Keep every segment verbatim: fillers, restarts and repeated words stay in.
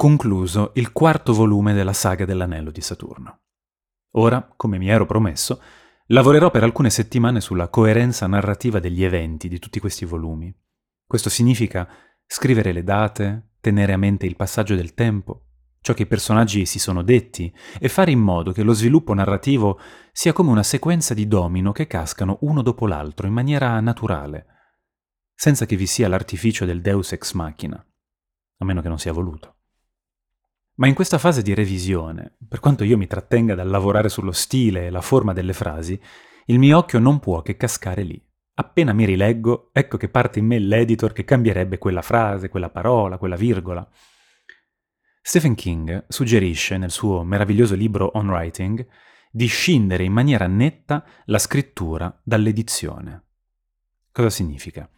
concluso il quarto volume della saga dell'Anello di Saturno. Ora, come mi ero promesso, lavorerò per alcune settimane sulla coerenza narrativa degli eventi di tutti questi volumi. Questo significa scrivere le date, tenere a mente il passaggio del tempo, ciò che i personaggi si sono detti, e fare in modo che lo sviluppo narrativo sia come una sequenza di domino che cascano uno dopo l'altro in maniera naturale, senza che vi sia l'artificio del Deus ex machina, a meno che non sia voluto. Ma in questa fase di revisione, per quanto io mi trattenga dal lavorare sullo stile e la forma delle frasi, il mio occhio non può che cascare lì. Appena mi rileggo, ecco che parte in me l'editor che cambierebbe quella frase, quella parola, quella virgola. Stephen King suggerisce, nel suo meraviglioso libro On Writing, di scindere in maniera netta la scrittura dall'edizione. Cosa significa?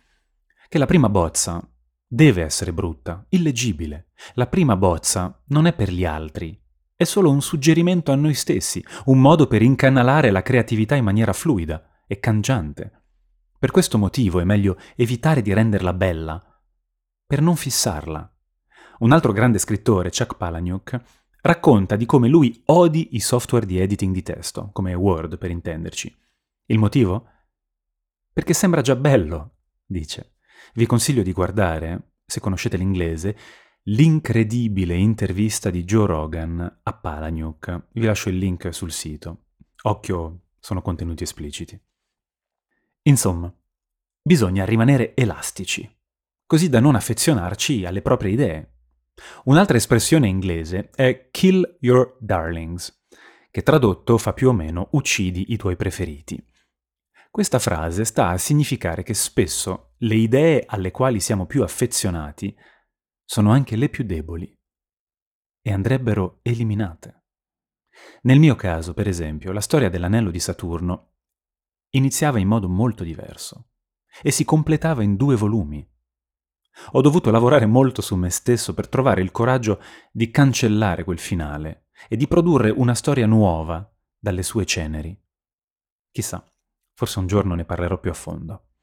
Che la prima bozza deve essere brutta, illeggibile. La prima bozza non è per gli altri, è solo un suggerimento a noi stessi, un modo per incanalare la creatività in maniera fluida e cangiante. Per questo motivo è meglio evitare di renderla bella, per non fissarla. Un altro grande scrittore, Chuck Palahniuk, racconta di come lui odi i software di editing di testo, come Word per intenderci. Il motivo? Perché sembra già bello, dice. Vi consiglio di guardare, se conoscete l'inglese, l'incredibile intervista di Joe Rogan a Palahniuk. Vi lascio il link sul sito. Occhio, sono contenuti espliciti. Insomma, bisogna rimanere elastici, così da non affezionarci alle proprie idee. Un'altra espressione inglese è kill your darlings, che tradotto fa più o meno uccidi i tuoi preferiti. Questa frase sta a significare che spesso le idee alle quali siamo più affezionati sono anche le più deboli e andrebbero eliminate. Nel mio caso, per esempio, la storia dell'Anello di Saturno iniziava in modo molto diverso e si completava in due volumi. Ho dovuto lavorare molto su me stesso per trovare il coraggio di cancellare quel finale e di produrre una storia nuova dalle sue ceneri. Chissà. Forse un giorno ne parlerò più a fondo.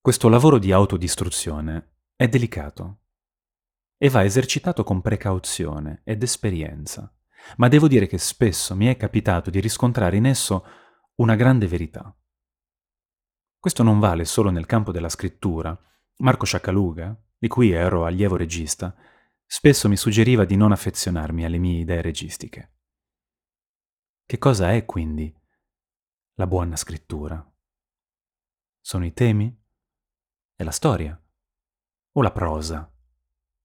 Questo lavoro di autodistruzione è delicato e va esercitato con precauzione ed esperienza, ma devo dire che spesso mi è capitato di riscontrare in esso una grande verità. Questo non vale solo nel campo della scrittura. Marco Sciaccaluga, di cui ero allievo regista, spesso mi suggeriva di non affezionarmi alle mie idee registiche. Che cosa è, quindi, la buona scrittura? Sono i temi? È la storia? O la prosa?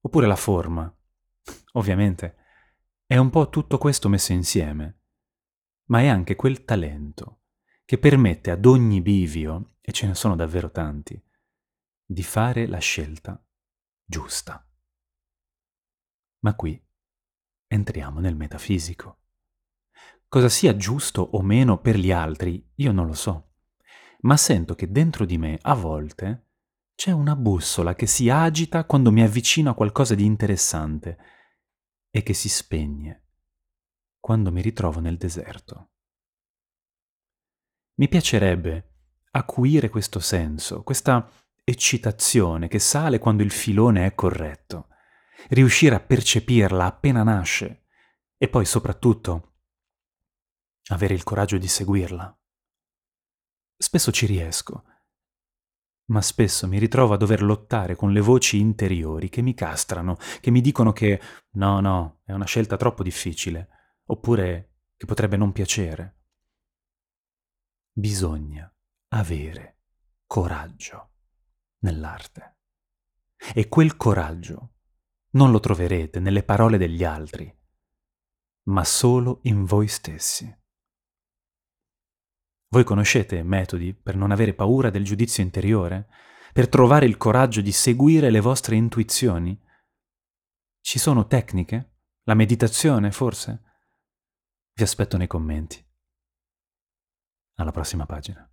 Oppure la forma? Ovviamente è un po' tutto questo messo insieme, ma è anche quel talento che permette ad ogni bivio, e ce ne sono davvero tanti, di fare la scelta giusta. Ma qui entriamo nel metafisico. Cosa sia giusto o meno per gli altri, io non lo so, ma sento che dentro di me, a volte, c'è una bussola che si agita quando mi avvicino a qualcosa di interessante e che si spegne quando mi ritrovo nel deserto. Mi piacerebbe acuire questo senso, questa eccitazione che sale quando il filone è corretto, riuscire a percepirla appena nasce e poi soprattutto avere il coraggio di seguirla. Spesso ci riesco, ma spesso mi ritrovo a dover lottare con le voci interiori che mi castrano, che mi dicono che no, no, è una scelta troppo difficile, oppure che potrebbe non piacere. Bisogna avere coraggio nell'arte. E quel coraggio non lo troverete nelle parole degli altri, ma solo in voi stessi. Voi conoscete metodi per non avere paura del giudizio interiore? Per trovare il coraggio di seguire le vostre intuizioni? Ci sono tecniche? La meditazione, forse? Vi aspetto nei commenti. Alla prossima pagina.